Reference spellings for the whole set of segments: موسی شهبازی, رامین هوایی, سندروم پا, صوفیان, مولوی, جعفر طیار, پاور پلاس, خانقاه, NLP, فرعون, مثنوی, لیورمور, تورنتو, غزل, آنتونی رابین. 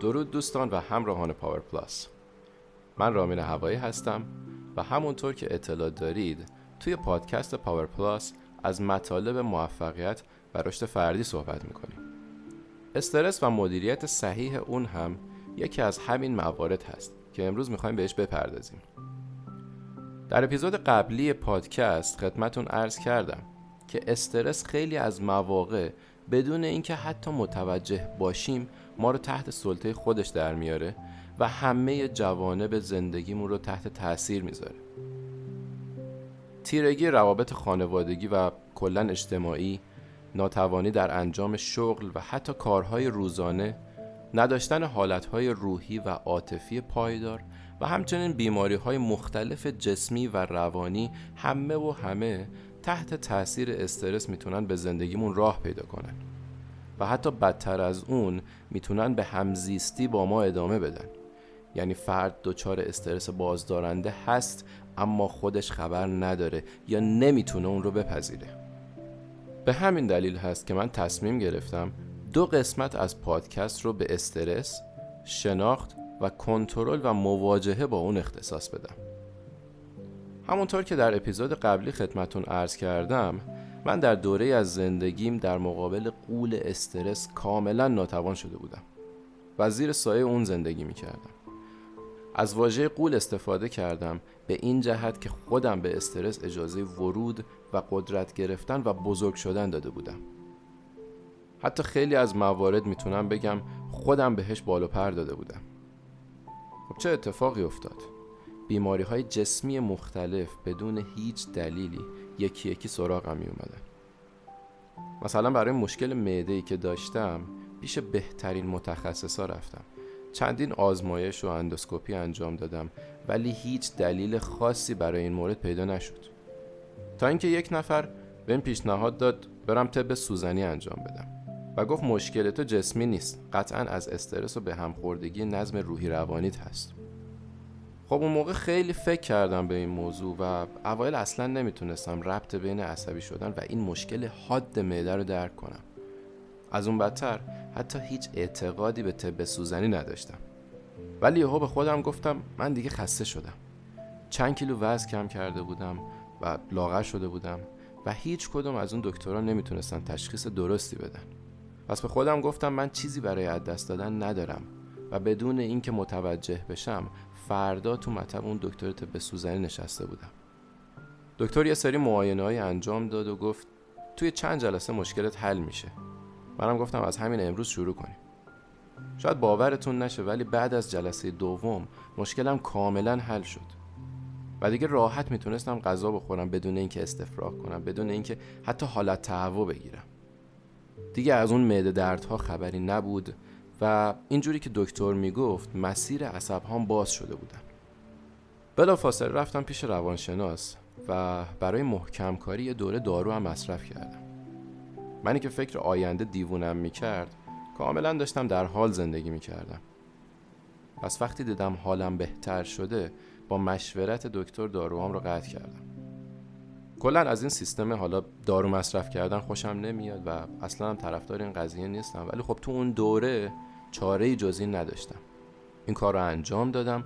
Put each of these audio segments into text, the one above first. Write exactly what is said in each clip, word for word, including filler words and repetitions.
درود دوستان و همراهان پاور پلاس. من رامین هوایی هستم و همونطور که اطلاع دارید توی پادکست پاور پلاس از مطالب موفقیت و رشد فردی صحبت میکنیم. استرس و مدیریت صحیح اون هم یکی از همین موارد هست که امروز میخوایم بهش بپردازیم. در اپیزود قبلی پادکست خدمتون عرض کردم که استرس خیلی از مواقع بدون اینکه حتی متوجه باشیم ما رو تحت سلطه خودش در میاره و همه جوانب زندگیمون رو تحت تأثیر میذاره. تیرگی روابط خانوادگی و کلاً اجتماعی، ناتوانی در انجام شغل و حتی کارهای روزانه، نداشتن حالتهای روحی و عاطفی پایدار و همچنین بیماریهای مختلف جسمی و روانی همه و همه تحت تأثیر استرس میتونن به زندگیمون راه پیدا کنن و حتی بدتر از اون میتونن به همزیستی با ما ادامه بدن. یعنی فرد دچار استرس بازدارنده هست اما خودش خبر نداره یا نمیتونه اون رو بپذیره. به همین دلیل هست که من تصمیم گرفتم دو قسمت از پادکست رو به استرس، شناخت و کنترل و مواجهه با اون اختصاص بدم. همونطور که در اپیزود قبلی خدمتون عرض کردم، من در دوره از زندگیم در مقابل غول استرس کاملا ناتوان شده بودم و زیر سایه اون زندگی می کردم. از واژه غول استفاده کردم به این جهت که خودم به استرس اجازه ورود و قدرت گرفتن و بزرگ شدن داده بودم. حتی خیلی از موارد میتونم بگم خودم بهش بالو پر داده بودم. خب چه اتفاقی افتاد؟ بیماری های جسمی مختلف بدون هیچ دلیلی یکی یکی سراغم می اومدن. مثلا برای مشکل معده‌ای که داشتم پیش بهترین متخصصا رفتم. چندین آزمایش و اندوسکوپی انجام دادم ولی هیچ دلیل خاصی برای این مورد پیدا نشد. تا اینکه یک نفر بهم پیشنهاد داد برم طب سوزنی انجام بدم و گفت مشکل تو جسمی نیست، قطعاً از استرس و به همخوردگی نظم روحی روانیت هست. خب اون موقع خیلی فکر کردم به این موضوع و اوایل اصلا نمیتونستم ربط بین عصبی شدن و این مشکل حاد معده رو درک کنم. از اون بدتر حتی هیچ اعتقادی به طب سوزنی نداشتم. ولی یهو به خودم گفتم من دیگه خسته شدم. چند کیلو وزن کم کرده بودم و لاغر شده بودم و هیچ کدوم از اون دکترها نمیتونستن تشخیص درستی بدن. پس به خودم گفتم من چیزی برای از دست دادن ندارم و بدون اینکه متوجه بشم فردا تو مطب اون دکتر طب سوزنی نشسته بودم. دکتر یه سری معاینه‌ای انجام داد و گفت توی چند جلسه مشکلت حل میشه. منم گفتم از همین امروز شروع کنیم. شاید باورتون نشه ولی بعد از جلسه دوم مشکلم کاملا حل شد و دیگه راحت میتونستم غذا بخورم بدون اینکه استفراغ کنم، بدون اینکه حتی حالت تهوع بگیرم. دیگه از اون معده دردها خبری نبود و اینجوری که دکتر میگفت مسیر عصب هام باز شده بودن. بلافاصله رفتم پیش روانشناس و برای محکم کاری یه دوره دارو هم مصرف کردم. منی که فکر آینده دیوونم میکرد کاملا داشتم در حال زندگی میکردم. پس وقتی دیدم حالم بهتر شده با مشورت دکتر داروام رو قطع کردم. کلا از این سیستم حالا دارو مصرف کردن خوشم نمیاد و اصلا هم طرفدار این قضیه نیستم، ولی خب تو اون دوره چاره‌ای جز این نداشتم. این کار رو انجام دادم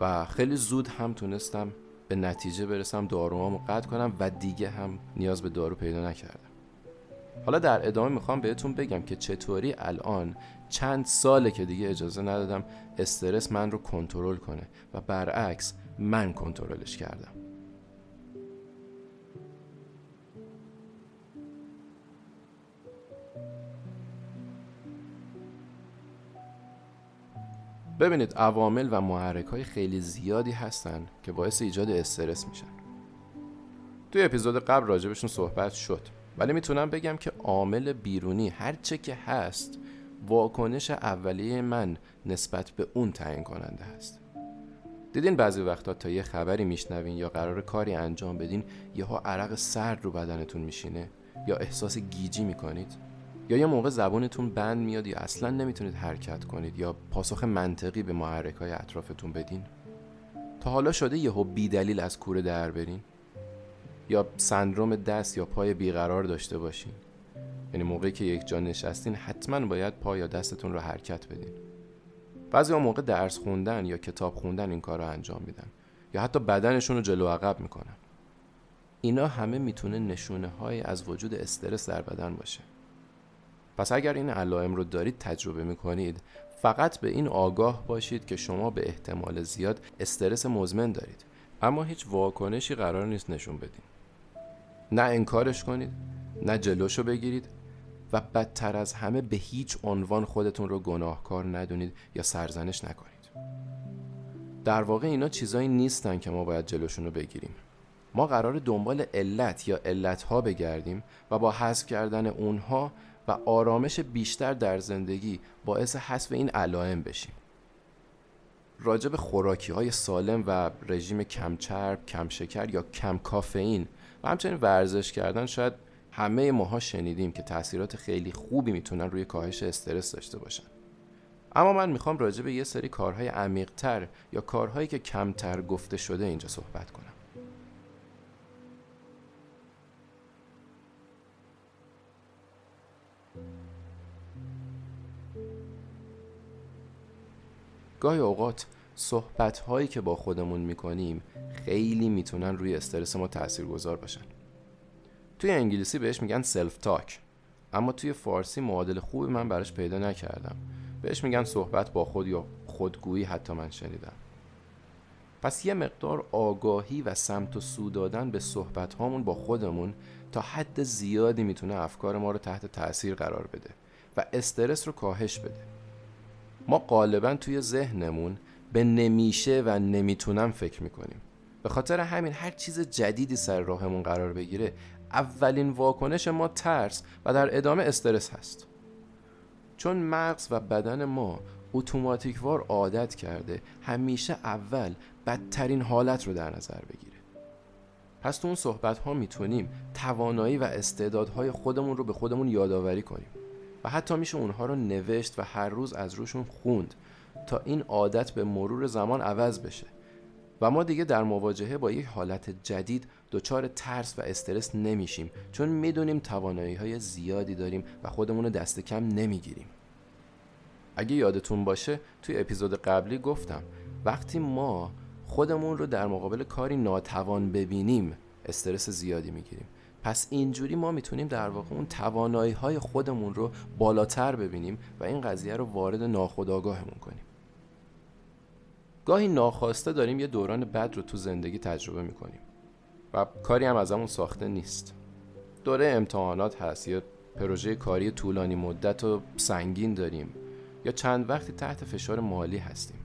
و خیلی زود هم تونستم به نتیجه برسم، داروامو قطع کنم و دیگه هم نیاز به دارو پیدا نکردم. حالا در ادامه میخوام بهتون بگم که چطوری الان چند ساله که دیگه اجازه ندادم استرس من رو کنترل کنه و برعکس من کنترلش کردم. ببینید عوامل و محرک‌های خیلی زیادی هستن که باعث ایجاد استرس میشن. توی اپیزود قبل راجبشون صحبت شد ولی میتونم بگم که عامل بیرونی هر چه که هست واکنش اولیه من نسبت به اون تعیین کننده هست. دیدین بعضی وقتا تا یه خبری میشنوین یا قرار کاری انجام بدین یهو عرق سرد رو بدنتون میشینه یا احساس گیجی میکنید یا یه موقع زبانتون بند میاد یا اصلا نمیتونید حرکت کنید یا پاسخ منطقی به محرک‌های اطرافتون بدین. تا حالا شده یهو بی دلیل از کوره در برین یا سندروم دست یا پای بیقرار داشته باشین؟ یعنی موقعی که یک جا نشستین حتما باید پا یا دستتون رو حرکت بدین. بعضی اون موقع درس خوندن یا کتاب خوندن این کار رو انجام میدن یا حتی بدنشون رو جلو عقب میکنن. اینا همه میتونه نشونه های از وجود استرس در بدن باشه. پس اگر این علائم رو دارید تجربه میکنید، فقط به این آگاه باشید که شما به احتمال زیاد استرس مزمن دارید، اما هیچ واکنشی قرار نیست نشون بدید. نه انکارش کنید، نه جلوشو بگیرید و بدتر از همه به هیچ عنوان خودتون رو گناهکار ندونید یا سرزنش نکنید. در واقع اینا چیزایی نیستن که ما باید جلوشون رو بگیریم. ما قراره دنبال علت یا علتها بگردیم و با حذف کردن اونها و آرامش بیشتر در زندگی باعث حذف این علائم بشیم. راجع به خوراکی‌های سالم و رژیم کم چرب، کم شکر یا کم کافئین و همچنین ورزش کردن شاید همه ماها شنیدیم که تأثیرات خیلی خوبی میتونن روی کاهش استرس داشته باشن. اما من میخوام راجع به یه سری کارهای عمیق‌تر یا کارهایی که کمتر گفته شده اینجا صحبت کنم. گاهی اوقات صحبت‌هایی که با خودمون می‌کنیم خیلی میتونن روی استرس ما تاثیرگذار باشن. توی انگلیسی بهش میگن سلف تاک، اما توی فارسی معادل خوبی من براش پیدا نکردم. بهش میگن صحبت با خود یا خودگویی حتی من شنیدم. پس یه مقدار آگاهی و سمت و سو دادن به صحبت‌هامون با خودمون تا حد زیادی میتونه افکار ما رو تحت تاثیر قرار بده و استرس رو کاهش بده. ما غالباً توی ذهنمون به نمیشه و نمیتونم فکر میکنیم. به خاطر همین هر چیز جدیدی سر راهمون قرار بگیره، اولین واکنش ما ترس و در ادامه استرس هست. چون مغز و بدن ما اتوماتیکوار عادت کرده همیشه اول بدترین حالت رو در نظر بگیره. پس تو اون صحبت ها میتونیم توانایی و استعدادهای خودمون رو به خودمون یادآوری کنیم و حتی میشه اونها رو نوشت و هر روز از روشون خوند تا این عادت به مرور زمان عوض بشه و ما دیگه در مواجهه با یک حالت جدید دچار ترس و استرس نمیشیم، چون میدونیم توانایی‌های زیادی داریم و خودمون رو دست کم نمیگیریم. اگه یادتون باشه توی اپیزود قبلی گفتم وقتی ما خودمون رو در مقابل کاری ناتوان ببینیم استرس زیادی میگیریم. پس اینجوری ما میتونیم در واقع اون توانایی‌های خودمون رو بالاتر ببینیم و این قضیه رو وارد ناخودآگاهمون کنیم. گاهی ناخواسته داریم یه دوران بد رو تو زندگی تجربه میکنیم و کاری هم ازمون ساخته نیست. دوره امتحانات هست، یا پروژه کاری طولانی مدت و سنگین داریم، یا چند وقتی تحت فشار مالی هستیم.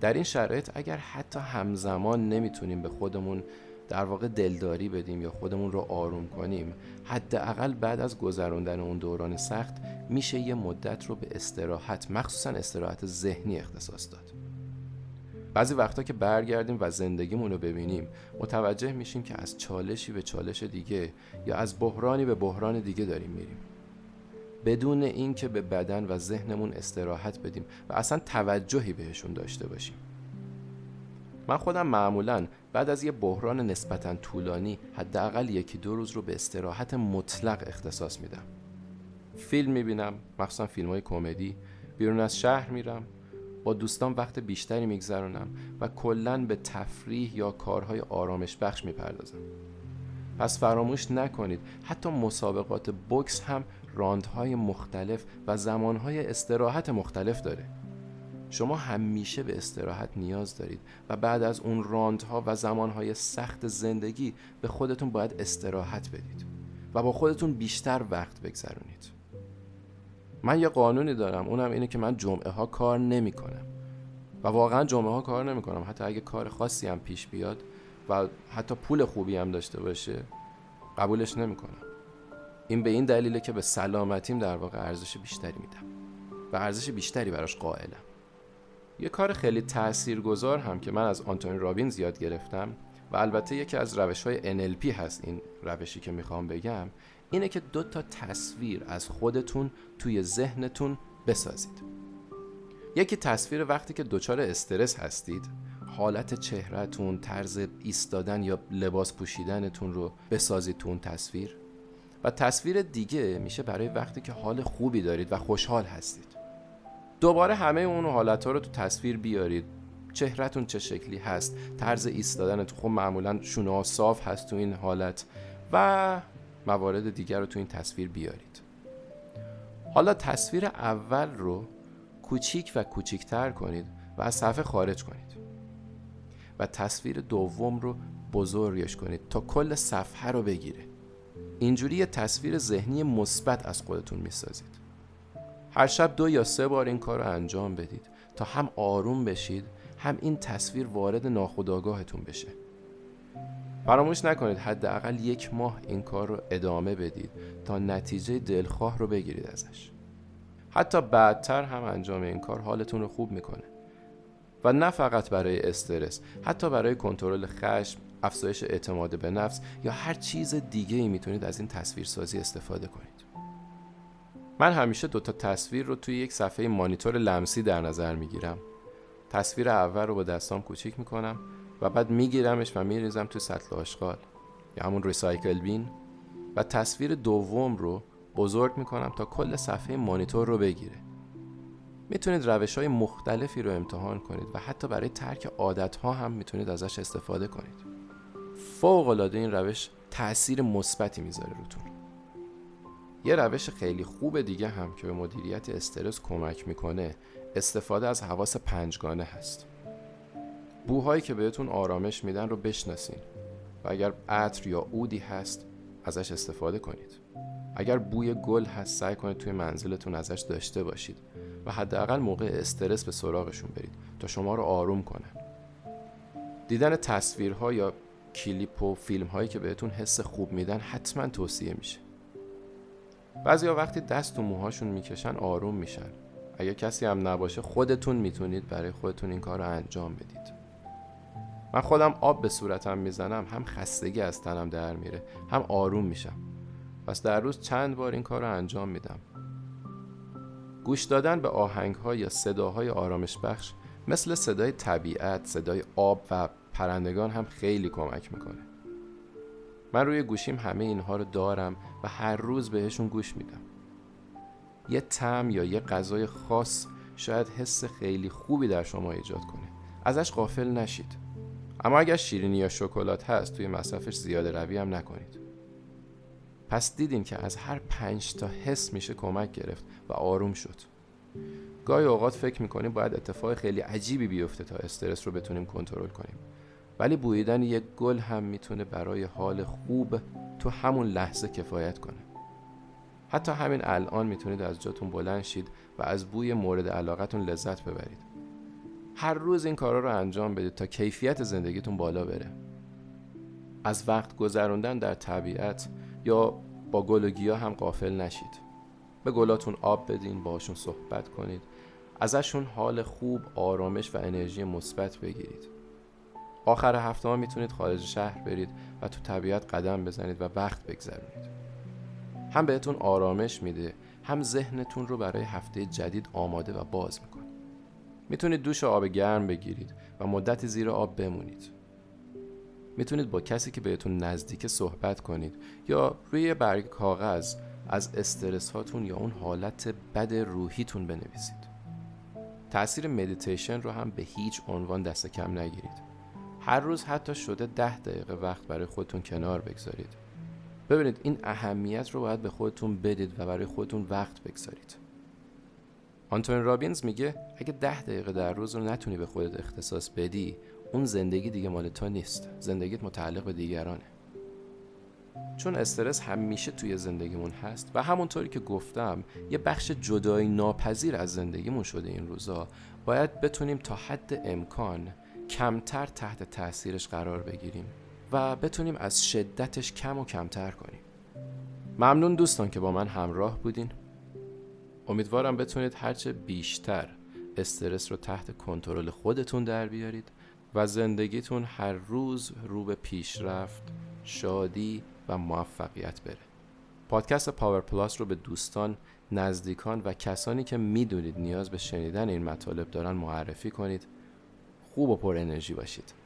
در این شرایط اگر حتی همزمان نمیتونیم به خودمون در واقع دلداری بدیم یا خودمون رو آروم کنیم، حداقل بعد از گذراندن اون دوران سخت میشه یه مدت رو به استراحت، مخصوصاً استراحت ذهنی اختصاص داد. بعضی وقتا که برگردیم و زندگیمون رو ببینیم متوجه میشیم که از چالشی به چالش دیگه یا از بحرانی به بحران دیگه داریم میریم، بدون این که به بدن و ذهنمون استراحت بدیم و اصلا توجهی بهشون داشته باشیم. من خودم معمولاً بعد از یه بحران نسبتاً طولانی حداقل یکی دو روز رو به استراحت مطلق اختصاص میدم. فیلم میبینم، مخصوصاً فیلم‌های کمدی، بیرون از شهر میرم، با دوستان وقت بیشتری میگذرونم و کلاً به تفریح یا کارهای آرامش بخش میپردازم. پس فراموش نکنید حتی مسابقات بوکس هم راندهای مختلف و زمانهای استراحت مختلف داره. شما همیشه به استراحت نیاز دارید و بعد از اون راندها و زمانهای سخت زندگی به خودتون باید استراحت بدید و با خودتون بیشتر وقت بگذرونید. من یه قانونی دارم، اونم اینه که من جمعه ها کار نمی کنم و واقعا جمعه ها کار نمی کنم. حتی اگه کار خاصی هم پیش بیاد و حتی پول خوبی هم داشته باشه قبولش نمی کنم. این به این دلیله که به سلامتیم در واقع ارزش بیشتری میدم و ارزش بیشتری براش قائلم. یه کار خیلی تاثیرگذار هم که من از آنتونی رابین زیاد گرفتم و البته یکی از روش‌های ان ال پی هست، این روشی که میخوام بگم اینه که دو تا تصویر از خودتون توی ذهنتون بسازید. یکی تصویر وقتی که دچار استرس هستید، حالت چهره‌تون، طرز ایستادن یا لباس پوشیدنتون رو بسازید تو اون تصویر، و تصویر دیگه میشه برای وقتی که حال خوبی دارید و خوشحال هستید. دوباره همه اون حالت‌ها رو تو تصویر بیارید. چهره‌تون چه شکلی هست، طرز ایستادنتون، خب معمولاً شونه‌ها صاف هست تو این حالت، و موارد دیگر رو تو این تصویر بیارید. حالا تصویر اول رو کوچیک و کوچیک‌تر کنید و از صفحه خارج کنید و تصویر دوم رو بزرگش کنید تا کل صفحه رو بگیره. اینجوری یه تصویر ذهنی مثبت از خودتون می‌سازید. هر شب دو یا سه بار این کار رو انجام بدید تا هم آروم بشید، هم این تصویر وارد ناخودآگاهتون بشه. فراموش نکنید حداقل یک ماه این کار رو ادامه بدید تا نتیجه دلخواه رو بگیرید ازش. حتی بعدتر هم انجام این کار حالتون رو خوب میکنه و نه فقط برای استرس، حتی برای کنترل خشم، افزایش اعتماد به نفس یا هر چیز دیگه‌ای میتونید از این تصویرسازی استفاده کنید. من همیشه دوتا تصویر رو توی یک صفحه مانیتور لمسی در نظر میگیرم. تصویر اول رو با دستام کوچیک میکنم و بعد میگیرمش و میریزم توی سطل آشغال یا همون ریسایکل بین، و تصویر دوم رو بزرگ میکنم تا کل صفحه مانیتور رو بگیره. میتونید روش‌های مختلفی رو امتحان کنید و حتی برای ترک عادت‌ها هم میتونید ازش استفاده کنید. فوق‌العاده این روش تأثیر مثبتی میذاره روتون. یه روش خیلی خوب دیگه هم که به مدیریت استرس کمک میکنه استفاده از حواس پنجگانه هست. بوهایی که بهتون آرامش میدن رو بشناسین و اگر عطر یا عودی هست ازش استفاده کنید. اگر بوی گل هست سعی کنید توی منزلتون ازش داشته باشید و حداقل موقع استرس به سراغشون برید تا شما رو آروم کنن. دیدن تصویرها یا کلیپ و فیلم هایی که بهتون حس خوب میدن حتما توصیه میشه. بعضیا وقتی دست و موهاشون میکشن آروم میشن. اگه کسی هم نباشه خودتون میتونید برای خودتون این کار رو انجام بدید. من خودم آب به صورتم میزنم، هم خستگی از تنم در میره، هم آروم میشم. پس در روز چند بار این کار رو انجام میدم. گوش دادن به آهنگ‌ها یا صداهای آرامش بخش مثل صدای طبیعت، صدای آب و پرندگان هم خیلی کمک میکنه. من روی گوشیم همه اینها رو دارم و هر روز بهشون گوش میدم. یه طعم یا یه غذای خاص شاید حس خیلی خوبی در شما ایجاد کنه. ازش غافل نشید. اما اگر شیرینی یا شکلات هست توی مصرفش زیاده روی هم نکنید. پس دیدین که از هر پنج تا حس میشه کمک گرفت و آروم شد. گاهی اوقات فکر میکنیم باید اتفاق خیلی عجیبی بیفته تا استرس رو بتونیم کنترل کنیم. ولی بویدن یک گل هم میتونه برای حال خوب تو همون لحظه کفایت کنه. حتی همین الان میتونید از جاتون بلند شید و از بوی مورد علاقتون لذت ببرید. هر روز این کارا رو انجام بدید تا کیفیت زندگیتون بالا بره. از وقت گذروندن در طبیعت یا با گل و گیاه هم غافل نشید. به گلاتون آب بدین، باهاشون صحبت کنید، ازشون حال خوب، آرامش و انرژی مثبت بگیرید. آخر هفته ها میتونید خارج شهر برید و تو طبیعت قدم بزنید و وقت بگذرونید. هم بهتون آرامش میده، هم ذهنتون رو برای هفته جدید آماده و باز میکنه. میتونید دوش آب گرم بگیرید و مدتی زیر آب بمونید. میتونید با کسی که بهتون نزدیک صحبت کنید یا روی برگ کاغذ از استرس هاتون یا اون حالت بد روحیتون بنویسید. تأثیر مدیتیشن رو هم به هیچ عنوان دست کم نگیرید. هر روز حتی شده ده دقیقه وقت برای خودتون کنار بگذارید. ببینید این اهمیت رو باید به خودتون بدید و برای خودتون وقت بگذارید. آنتونی رابین میگه اگه ده دقیقه در روز رو نتونی به خودت اختصاص بدی، اون زندگی دیگه مال تو نیست. زندگیت متعلق به دیگرانه. چون استرس همیشه توی زندگیمون هست و همونطوری که گفتم یه بخش جدایی ناپذیر از زندگیمون شده این روزا، باید بتونیم تا حد امکان کمتر تحت تأثیرش قرار بگیریم و بتونیم از شدتش کم و کمتر کنیم. ممنون دوستان که با من همراه بودین. امیدوارم بتونید هرچه بیشتر استرس رو تحت کنترل خودتون در بیارید و زندگیتون هر روز رو به پیشرفت، شادی و موفقیت بره. پادکست پاور پلاس رو به دوستان، نزدیکان و کسانی که میدونید نیاز به شنیدن این مطالب دارن معرفی کنید. خوب و پر انرژی باشید.